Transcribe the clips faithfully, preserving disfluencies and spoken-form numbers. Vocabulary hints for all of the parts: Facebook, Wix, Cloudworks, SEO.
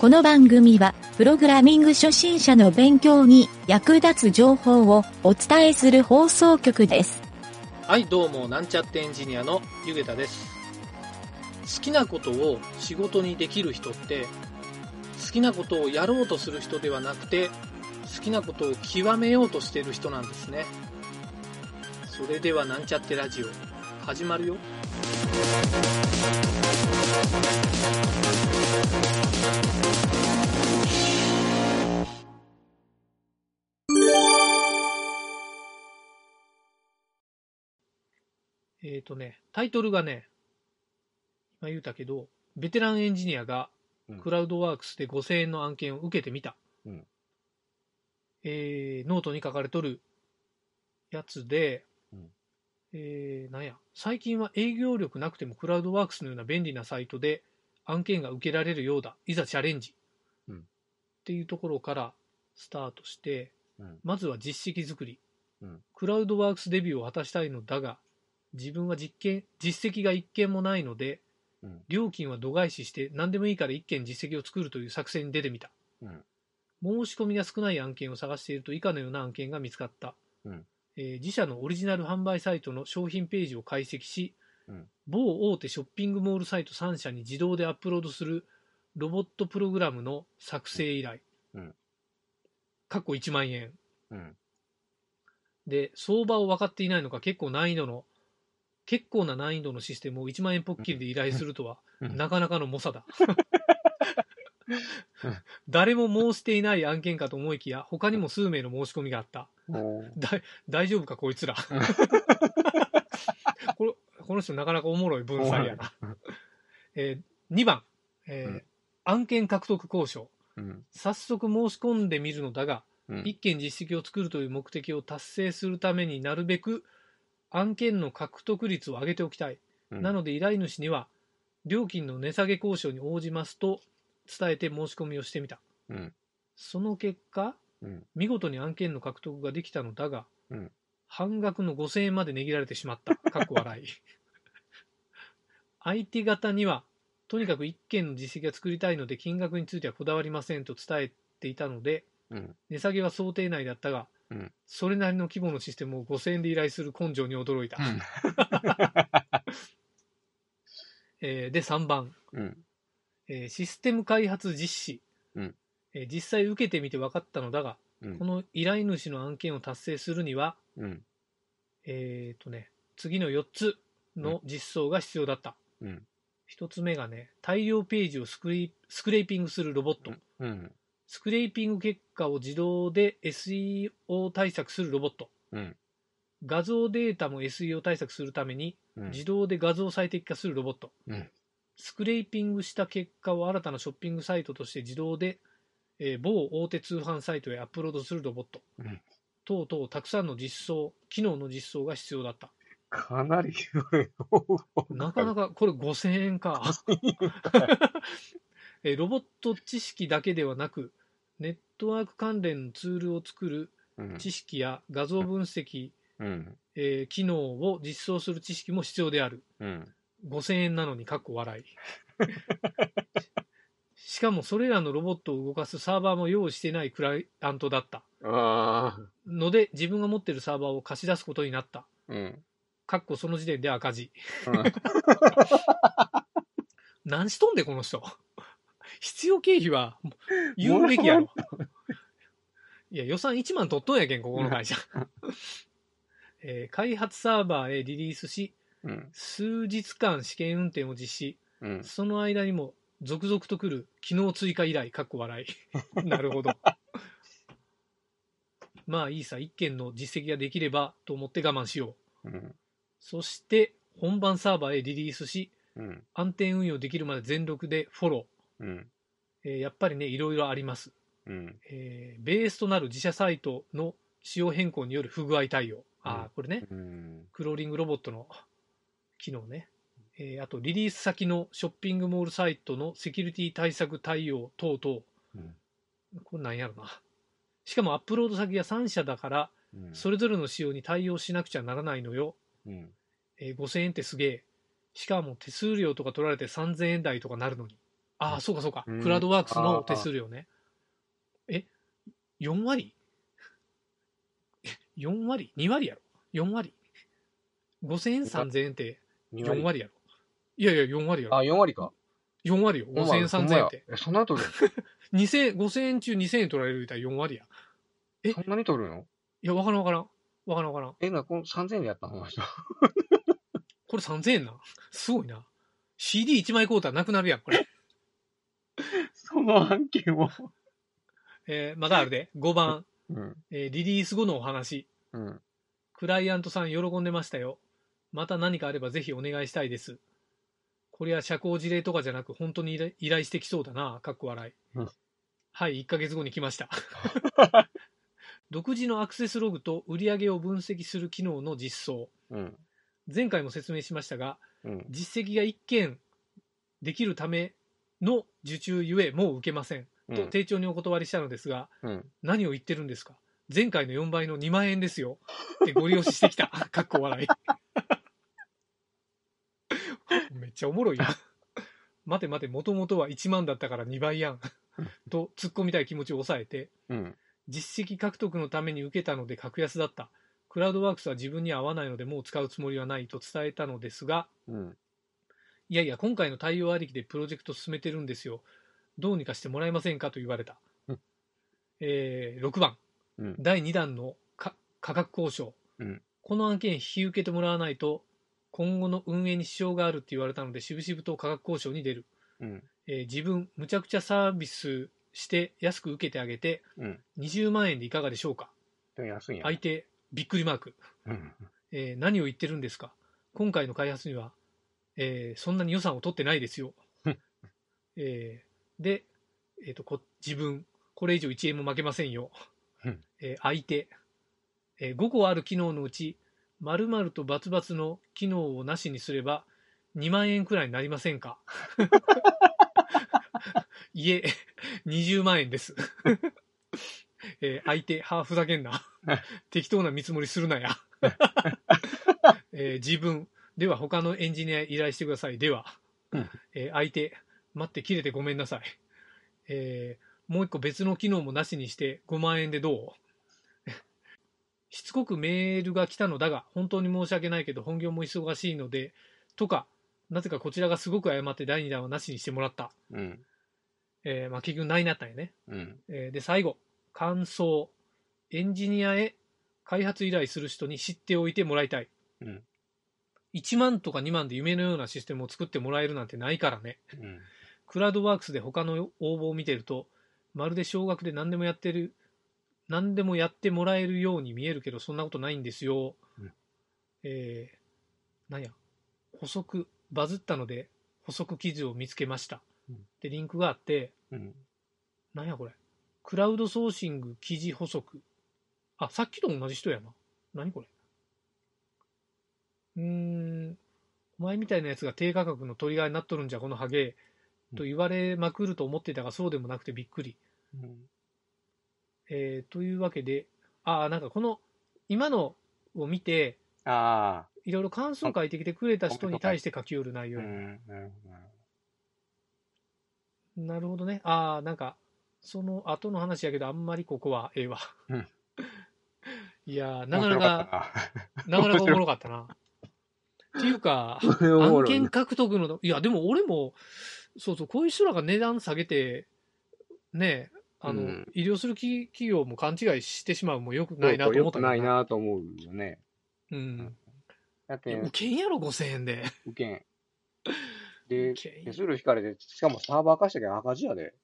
この番組はプログラミング初心者の勉強に役立つ情報をお伝えする放送局です。はい、どうも、なんちゃってエンジニアのゆげたです。好きなことを仕事にできる人って、好きなことをやろうとする人ではなくて、好きなことを極めようとしている人なんですね。それではなんちゃってラジオ始まるよ。えっとね、タイトルがね、今言うたけど、ベテランエンジニアがクラウドワークスでごせんえんの案件を受けてみた、うん、えー、ノートに書かれとるやつで、えー、なんや、最近は営業力なくてもクラウドワークスのような便利なサイトで案件が受けられるようだ、いざチャレンジ、うん、っていうところからスタートして、うん、まずは実績作り、うん、クラウドワークスデビューを果たしたいのだが、自分は実験実績が一件もないので、うん、料金は度外視して何でもいいから一件実績を作るという作戦に出てみた、うん、申し込みが少ない案件を探していると以下のような案件が見つかった、うん、えー、自社のオリジナル販売サイトの商品ページを解析し、うん、某大手ショッピングモールサイトさんしゃに自動でアップロードするロボットプログラムの作成依頼、うん、いちまんえん、うん、で相場を分かっていないのか結構難易度の結構な難易度のシステムをいちまんえんぽっきりで依頼するとは、うん、なかなかの猛者だ誰も申していない案件かと思いきや他にも数名の申し込みがあった、うん、だ大丈夫かこいつらこれこの人なかなかおもろい文才やな、えー、にばん、えーうん、案件獲得交渉、うん、早速申し込んでみるのだが、うん、いっけん実績を作るという目的を達成するためになるべく案件の獲得率を上げておきたい、うん、なので依頼主には料金の値下げ交渉に応じますと伝えて申し込みをしてみた、うん、その結果、うん、見事に案件の獲得ができたのだが、うん、半額のごせんえんまで値切られてしまったかっこ笑い相手方にはとにかくいっけんの実績が作りたいので金額についてはこだわりませんと伝えていたので、うん、値下げは想定内だったが、うん、それなりの規模のシステムをごせんえんで依頼する根性に驚いた、うんえー、でさんばん、うん、えー、システム開発実施、うん、えー、実際受けてみて分かったのだが、うん、この依頼主の案件を達成するには、うん、えーとね、次のよっつの実装が必要だった、うんうん、ひとつめがね、大量ページをスクリ、スクレーピングするロボット、うんうん、スクレーピング結果を自動で エスイーオー 対策するロボット、うん、画像データも エスイーオー 対策するために自動で画像最適化するロボット、うん、スクレーピングした結果を新たなショッピングサイトとして自動で、えー、某大手通販サイトへアップロードするロボット、うん、等々たくさんの実装機能の実装が必要だった。かなりなかなかこれごせんえんか、えー、ロボット知識だけではなくネットワーク関連のツールを作る知識や画像分析、うんうん、えー、機能を実装する知識も必要である、うん、ごせんえんなのにかっこ笑いしかもそれらのロボットを動かすサーバーも用意してないクライアントだったあので自分が持ってるサーバーを貸し出すことになった、うん、かっこその時点で赤字何しとんでこの人必要経費は言うべきやろ。いや、予算いちまん取っとんやけん、ここの会社、えー。開発サーバーへリリースし、うん、数日間試験運転を実施、うん、その間にも続々と来る機能追加依頼、かっこ笑い。なるほど。まあいいさ、いっけんの実績ができればと思って我慢しよう。うん、そして、本番サーバーへリリースし、うん、安定運用できるまで全力でフォロー。うん、えー、やっぱりねいろいろあります、うん、えー、ベースとなる自社サイトの仕様変更による不具合対応、うん、ああこれね、うん、クローリングロボットの機能ね、えー、あとリリース先のショッピングモールサイトのセキュリティ対策対応等々、うん、これなんやろな。しかもアップロード先がさんしゃだから、うん、それぞれの仕様に対応しなくちゃならないのよ、うん、えー、ごせんえんってすげえ。しかも手数料とか取られてさんぜんえん台とかなるのにああ、そうかそうか。クラウドワークスの手数料ね。え ?よん 割 ?よん 割 ?に 割やろ ?よん 割 ?ごせんえん、さんぜんえんってよん割やろ。いやいや、よん割やろ。あ、よん割か。よん割よ。ごせんえん、さんぜんえんって。え、そんなに取るの ?にせん、ごせんえん中にせんえん取られるみたいなよん割や。え、そんなに取るの？いや、わからんわからん。わからんわからん。え、な、このさんぜんえんでやったのこの人。これさんぜんえんな。すごいな。シーディーいち 枚買うたらなくなるやん、これ。その案件を、えー。まだあるで、ごばん、うんえー、リリース後のお話、うん。クライアントさん喜んでましたよ。また何かあればぜひお願いしたいです。これは社交辞令とかじゃなく、本当に依頼してきそうだな、かっこ笑い、うん。はい、いっかげつごに来ました。独自のアクセスログと売り上げを分析する機能の実装。うん、前回も説明しましたが、うん、実績がいっけんできるための受注ゆえもう受けません、うん、と丁重にお断りしたのですが、うん、何を言ってるんですか、前回のよんばいのにまんえんですよってご利用ししてきたかっこ笑いめっちゃおもろいや待て待て、もともとはいちまんだったからにばいやんと突っ込みたい気持ちを抑えて、うん、実績獲得のために受けたので格安だった、クラウドワークスは自分に合わないのでもう使うつもりはないと伝えたのですが、うんいやいや、今回の対応ありきでプロジェクト進めてるんですよ。どうにかしてもらえませんかと言われた。うんえー、ろくばん、うん、だいにだんの価格交渉、うん。この案件引き受けてもらわないと、今後の運営に支障があるって言われたので、しぶしぶと価格交渉に出る。うんえー、自分、むちゃくちゃサービスして安く受けてあげて、うん、にじゅうまんえんでいかがでしょうか。安いやん。相手、びっくりマーク、うんえー。何を言ってるんですか。今回の開発には、えー、そんなに予算を取ってないですよ、えー、で、えーと、こ自分これ以上いちえんも負けませんよ、えー、相手、えー、ごこある機能のうち〇〇とバツバツの機能をなしにすればにまんえんくらいになりませんかいえにじゅうまんえんです、えー、相手はあふざけんな適当な見積もりするなや、えー、自分では他のエンジニア依頼してください。では、うんえー、相手、待って、切れてごめんなさい。えー、もう一個別の機能もなしにしてごまんえんでどうしつこくメールが来たのだが、本当に申し訳ないけど、本業も忙しいので、とか、なぜかこちらがすごく謝ってだいにだんはなしにしてもらった。うんえーまあ、結局、ないなったんやね、うんえー。で、最後、感想。エンジニアへ開発依頼する人に知っておいてもらいたい。うんいちまんとかにまんで夢のようなシステムを作ってもらえるなんてないからね、うん、クラウドワークスで他の応募を見てるとまるで少額で何でもやってる何でもやってもらえるように見えるけどそんなことないんですよ、うんえー、なんや補足バズったので補足記事を見つけました、うん、でリンクがあって、うん、なんやこれクラウドソーシング記事補足あさっきと同じ人やな何これうーんお前みたいなやつが低価格のトリガーになっとるんじゃこのハゲ、うん、と言われまくると思ってたがそうでもなくてびっくり、うんえー、というわけでああなんかこの今のを見てあいろいろ感想を書いてきてくれた人に対して書き寄る内容、うん、なるほどねああなんかその後の話やけどあんまりここはええわ、うん、いやなかなかなかなかおもろかったなっていうか案件獲得のいやでも俺もそうそうこういう人らが値段下げてねあの、うん、医療する企業も勘違いしてしまうもよくないなと思ったよ、ね、よくないなと思うよねうんだって受けんやろごせんえんで受けんで手数料引かれてしかもサーバー貸したけど赤字やで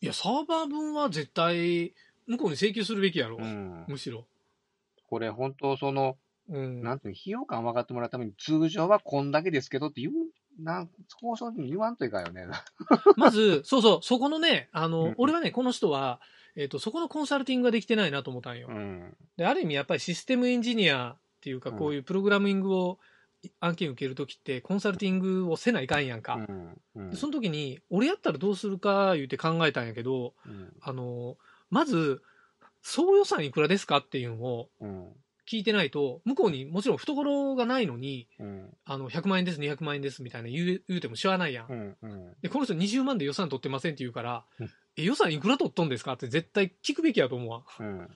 いやサーバー分は絶対向こうに請求するべきやろ、うん、むしろこれ本当そのうん、なんていうの費用感分かってもらうために通常はこんだけですけどって言うなん交渉に言わんといかんよねまずそうそうそこのねあの、うん、俺はねこの人は、えーと、そこのコンサルティングができてないなと思ったんよ、うん、である意味やっぱりシステムエンジニアっていうかこういうプログラミングを案件受けるときってコンサルティングをせないかんやんか、うんうん、でその時に俺やったらどうするか言って考えたんやけど、うん、あのまず総予算いくらですかっていうのを、うん聞いてないと向こうにもちろん懐がないのに、うん、あのひゃくまんえんですにひゃくまんえんですみたいな言う、 言うても知らないやん、うんうん、でこの人にじゅうまんで予算取ってませんって言うから、うん、え予算いくら取っとんですかって絶対聞くべきやと思うわ、うん、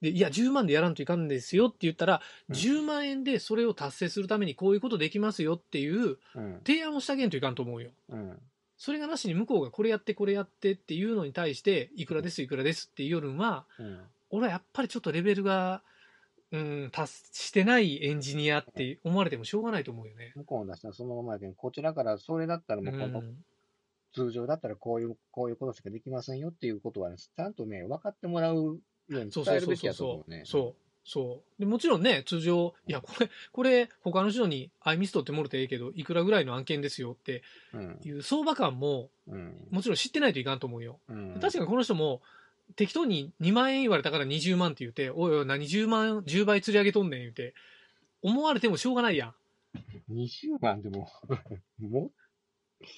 でいやじゅうまんでやらんといかんですよって言ったら、うん、じゅうまんえんでそれを達成するためにこういうことできますよっていう提案をしてあげんといかんと思うよ、うん、それがなしに向こうがこれやってこれやってっていうのに対していくらですいくらですって言うのは、うん、俺はやっぱりちょっとレベルがうん、達してないエンジニアって思われてもしょうがないと思うよね。向こうを出したらそのままやけん、こちらからそれだったらもうこの、うん、通常だったらこういうこういうことしかできませんよっていうことは、ね、ちゃんとね分かってもらうように伝えるべきやと思うね。そうそうでもちろんね通常いやこれこれ他の人にアイミストってもろてええけどいくらぐらいの案件ですよっていう相場感も、うん、もちろん知ってないといかんと思うよ。うん、確かにこの人も。適当ににまんえん言われたからにじゅうまんって言うておいおい何じゅうまんじゅうばい釣り上げとんねん言うて思われてもしょうがないやん。にじゅうまんでもも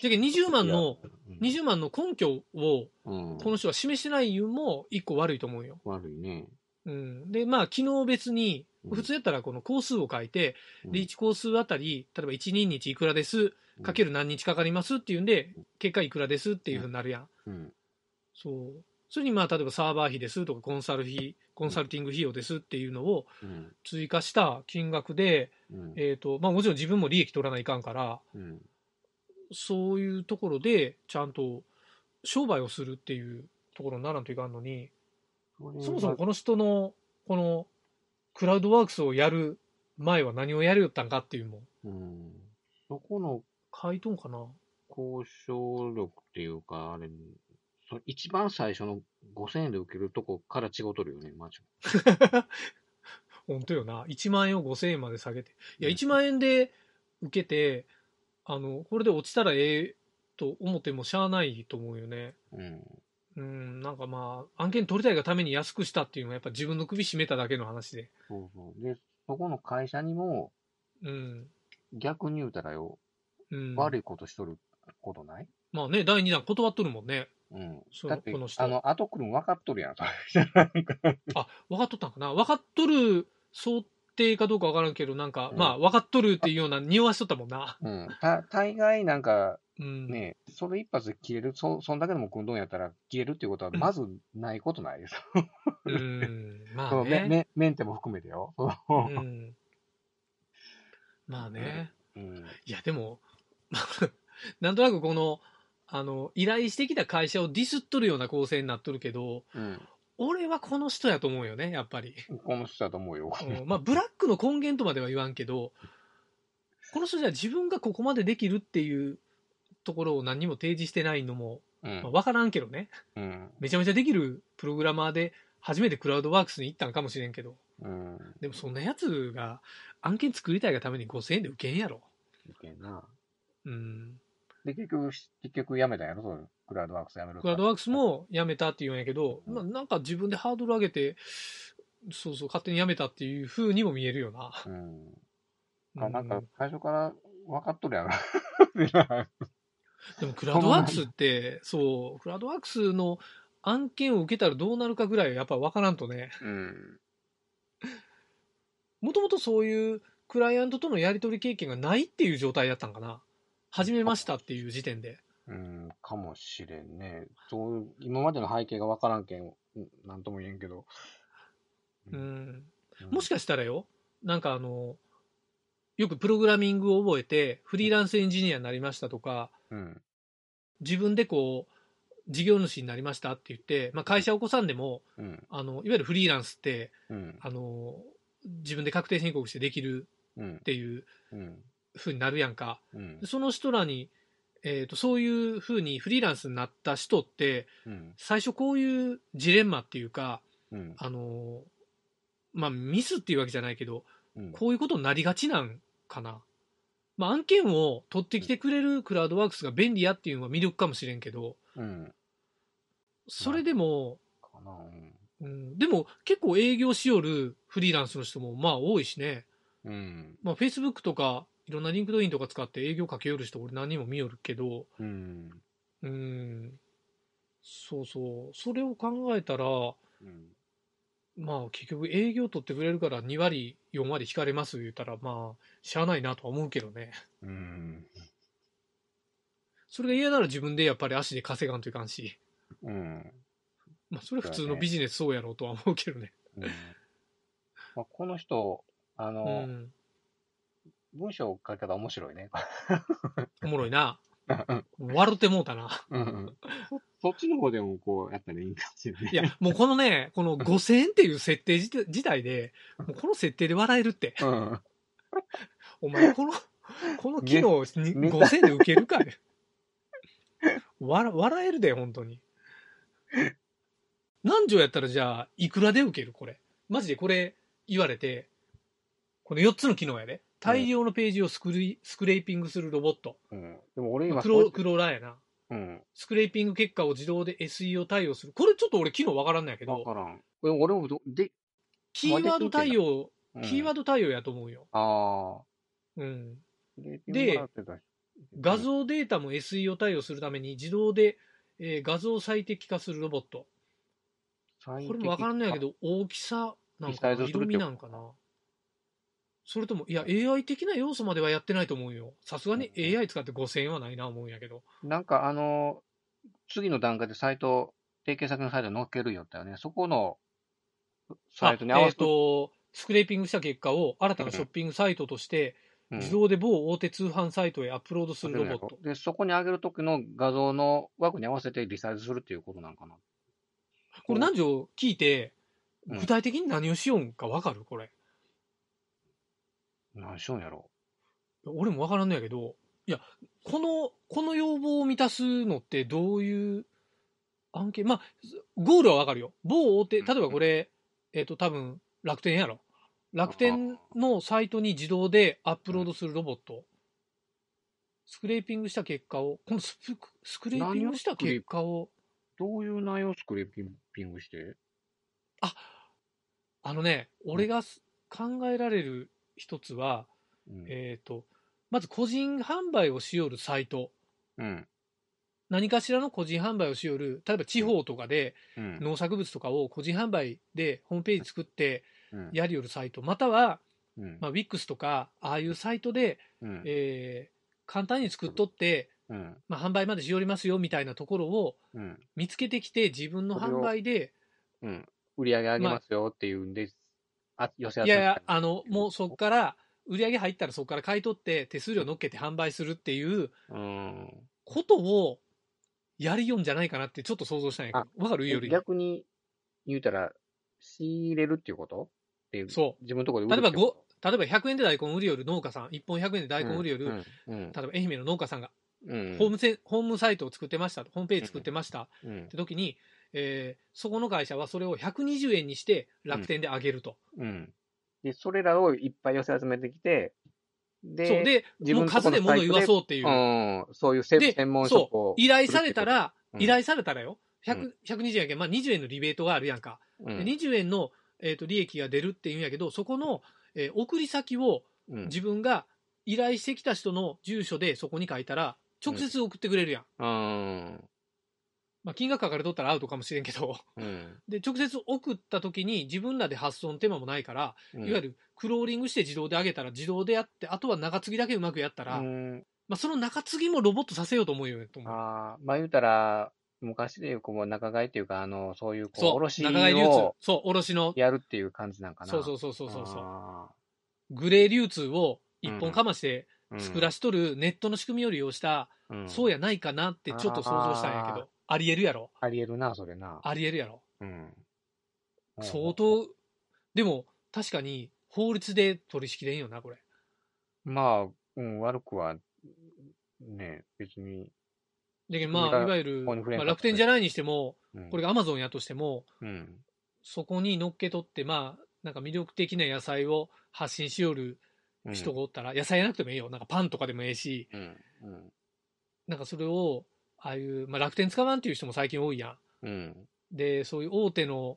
じゃけにじゅうまんの、うん、にじゅうまんの根拠をこの人は示してないいうも一個悪いと思うよ。悪いね。うん、でまあ昨日別に普通やったらこの工数を書いて、うん、でいち工数あたり例えばいちにんにちいくらですかける何日かかりますっていうんで結果いくらですっていうふうになるやん、うんうん、そうそれにまあ例えばサーバー費ですとかコンサル費コンサルティング費用ですっていうのを追加した金額で、うんえーとまあ、もちろん自分も利益取らないかんから、うん、そういうところでちゃんと商売をするっていうところにならんといかんのに、うん、そもそもこの人のこのクラウドワークスをやる前は何をやりよったんかっていうも、うん、そこの回答かな交渉力っていうかあれその一番最初のごせんえんで受けるとこから違うとるよね、マジ本当よな、いちまんえんをごせんえんまで下げて、いや、いちまんえんで受けて、あのこれで落ちたらええと思ってもしゃあないと思うよね、うん、うん、なんかまあ、案件取りたいがために安くしたっていうのは、やっぱ自分の首絞めただけの話で、そうそう、で、そこの会社にも、うん、逆に言うたらよ、うん、悪いことしとることない？まあね、だいにだん、断っとるもんね。うん、そうだってこの人あの後来るの分かっとるやんあ分かっとったんかな分かっとる想定かどうか分からんけどなんか、うん、まあ分かっとるっていうような匂わしとったもんな、うん、た大概なんか、うん、ねそれ一発で消える そ, そんだけでもくんどんやったら消えるっていうことはまずないことないですうんまあねメンテも含めてようんまあね、うん、いやでもなんとなくこのあの依頼してきた会社をディスっとるような構成になっとるけど、うん、俺はこの人やと思うよねやっぱりこの人だと思うよ、うんまあ、ブラックの根源とまでは言わんけどこの人じゃ自分がここまでできるっていうところを何も提示してないのも、うんまあ、分からんけどね、うん、めちゃめちゃできるプログラマーで初めてクラウドワークスに行ったんかもしれんけど、うん、でもそんなやつが案件作りたいがためにごせんえんで受けんやろ受けんなうんで結局、結局やめたんやろそれクラウドワークスやめるクラウドワークスもやめたって言うんやけど、うんまあ、なんか自分でハードル上げてそうそう勝手にやめたっていう風にも見えるよな、うん、あなんか最初から分かっとるやろでもクラウドワークスってそうクラウドワークスの案件を受けたらどうなるかぐらいはやっぱ分からんとねもともとそういうクライアントとのやり取り経験がないっていう状態だったんかな始めましたっていう時点でうんかもしれんねそういう今までの背景が分からんけん何とも言えんけどうん、うん、もしかしたらよなんかあのよくプログラミングを覚えてフリーランスエンジニアになりましたとか、うん、自分でこう事業主になりましたって言って、まあ、会社を起こさんでも、うん、あのいわゆるフリーランスって、うん、あの自分で確定申告してできるっていう、うんうんふうになるやんか、うん、その人らに、えーと、そういうふうにフリーランスになった人って、うん、最初こういうジレンマっていうか、うん、あのまあミスっていうわけじゃないけど、うん、こういうことになりがちなんかな、まあ、案件を取ってきてくれるクラウドワークスが便利やっていうのは魅力かもしれんけど、うん、それでも、かな、うん、でも結構営業しよるフリーランスの人もまあ多いしね、うん、まあ Facebook とかいろんなリンクドインとか使って営業かけよる人俺何人も見よるけどうんうんそうそうそれを考えたら、うん、まあ結局営業取ってくれるからに割よん割引かれます言ったら、まあしゃあないなとは思うけどね。うん、それが嫌なら自分でやっぱり足で稼がんといかんし、うん、まあそれは普通のビジネスそうやろうとは思うけどね。うん、まあ、この人あの、うん、文章を書き方面白いね。おもろいな。笑ってもうたな。うんうん、そ, そっちの方でもこうやったらいいんかもしれない。いやもうこのね、このごせんえんっていう設定自体で、もうこの設定で笑えるって。うん、お前このこの機能ごせんえんで受けるかね。笑, 笑えるで本当に。何条やったらじゃあいくらで受けるこれ。マジでこれ言われて、このよっつの機能やで。大量のページをス ク, リスクレーピングするロボット、うん、でも俺今ク ロ, クローラーやな、うん、スクレーピング結果を自動で エスイーオー 対応する。これちょっと俺機能わからんないけど、わからん。でも俺もでキーワード対応、うん、キーワード対応やと思うよ。ああ、うん。で画像データも エスイーオー 対応するために自動で、えー、画像を最適化するロボット。これもわからんないけど大きさなんか色味なんかな。それともいや エーアイ 的な要素まではやってないと思うよ。さすがに エーアイ 使ってごせんえんはないな思うんやけど。なんかあの次の段階でサイト提携先のサイトに載っけるよったよね。そこのサイトに合わせて、えー、とスクレーピングした結果を新たなショッピングサイトとして自動で某大手通販サイトへアップロードするロボット、うん、でそこに上げる時の画像の枠に合わせてリサイズするっていうことなんかな。これ何条聞いて具体的に何をしようんか分かる？これ何しようやろ。俺も分からんのやけど、いやこのこの要望を満たすのってどういう案件。まあゴールは分かるよ。某大手、例えばこれ、うん、えっと多分楽天やろ。楽天のサイトに自動でアップロードするロボット、うん、スクレーピングした結果をこのスク、スクレーピングした結果をどういう内容をスクレーピングして、ああのね、俺が考えられる一つは、うん、えーと、まず個人販売をしよるサイト、うん、何かしらの個人販売をしよる、例えば地方とかで農作物とかを個人販売でホームページ作ってやりよるサイト、または、うん、まあ、Wix とかああいうサイトで、うん、えー、簡単に作っとって、うん、まあ、販売までしよりますよみたいなところを見つけてきて自分の販売で、うん、売り上げ上げますよっていうんです、まああ寄せ集めたいな。いやいや、あのもうそこから売り上げ入ったらそこから買い取って手数料乗っけて販売するっていうことをやりよんじゃないかなってちょっと想像したんやけど、分かる？より逆に言うたら仕入れるっていうことっていう、そう自分のところで売るってこと。例えばひゃくえんで大根売りよる農家さん、いっぽんひゃくえんで大根売りよる、うんうんうん、例えば愛媛の農家さんがホームセ、ホームサイトを作ってました、ホームページ作ってました、うんうん、って時にえー、そこの会社はそれをひゃくにじゅうえんにして楽天で上げると、うんうん、でそれらをいっぱい寄せ集めてきて、でそうで自分の数で物言わそうっていう、うん、そういう専門職を依頼されたら、うん、依頼されたらよひゃくにじゅうえんやけど、まあ、にじゅうえんのリベートがあるやんか、うん、でにじゅうえんの、えー、と利益が出るっていうんやけど、そこの、えー、送り先を自分が依頼してきた人の住所でそこに書いたら直接送ってくれるやん、うん、まあ、金額かかるとったらアウトかもしれんけど、うん、で直接送った時に自分らで発送の手間もないから、うん、いわゆるクローリングして自動で上げたら自動でやって、あとは中継ぎだけうまくやったら、うん、まあ、その中継ぎもロボットさせようと思うよねと思う。あ、まあ言うたら昔でいうこう仲買っていうか、あのそういうこう卸をやるっていう感じなんかな。そうそうそうそうそうそう、グレー流通を一本かまして作らしとるネットの仕組みを利用した、うん、そうやないかなってちょっと想像したんやけど。ありえるやろ。ありえるな、それな。ありえるやろ。うん。相当、でも確かに法律で取り仕切れんよな、これ。まあ、うん、悪くはね、別に。だけどまあ、いわゆる、まあ、楽天じゃないにしても、うん、これがアマゾンやとしても、うん、そこに乗っけとって、まあ、なんか魅力的な野菜を発信しよる人がおったら、うん、野菜じゃなくてもいいよ。なんかパンとかでもええし、うんうん、なんかそれを、ああいう、まあ、楽天使わんっていう人も最近多いやん、うん、でそういう大手の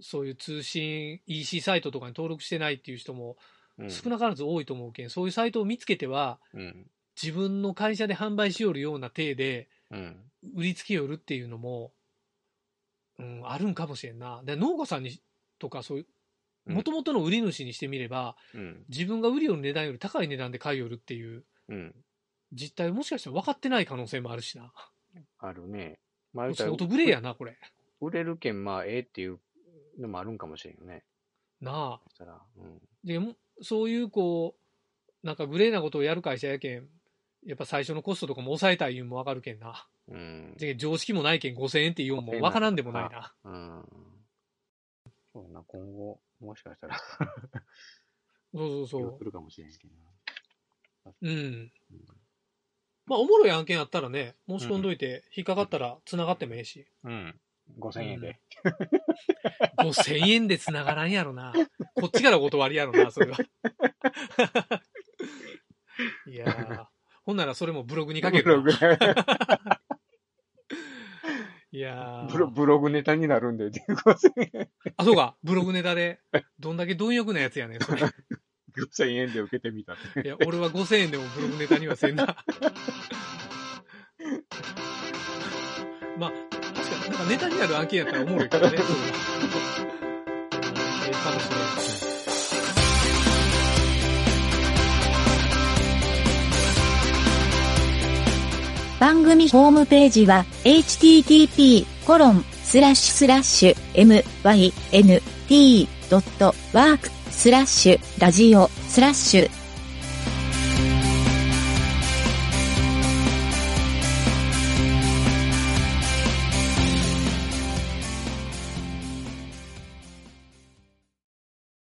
そういう通信 イーシー サイトとかに登録してないっていう人も少なからず多いと思うけん、うん、そういうサイトを見つけては、うん、自分の会社で販売しよるような体で売りつけよるっていうのも、うん、あるんかもしれんな。で農家さんにとかそういうもともとの売り主にしてみれば、うん、自分が売りよる値段より高い値段で買いよるっていう実態をもしかしたら分かってない可能性もあるしな。あるね。まあ、言うたら相当グレーやなこれ。売れるけんまあええっていうのもあるんかもしれんよね。なあ。そしたら、うん、でもそういうこうなんかグレーなことをやる会社やけんやっぱ最初のコストとかも抑えたいいうのも分かるけんな。うん、で常識もないけんごせんえんっていうのも分からんでもないな。うん。そうな今後。もしかしたらそうそうそう来るかもしれんけどな。うん、うん、まあおもろい案件あったらね申し込んどいて、うん、引っかかったらつながってもええし、うん、ごせんえんで、うん、ごせんえんでつながらんやろなこっちからお断りやろなそれは。いやーほんならそれもブログにかける。いやブ ロ, ブログネタになるんだよ。あ、そうか。ブログネタで。どんだけ貪欲なやつやねん、それ。ごせんえんで受けてみた。いや、俺はごせんえんでもブログネタにはせんな。まあ、確かに、なんかネタになる案件やったらおもろいからね。そうえー、楽しみです。番組ホームページは エイチティーティーピーコロンスラッシュスラッシュエムワイエヌティードットワークスラッシュラジオスラッシュ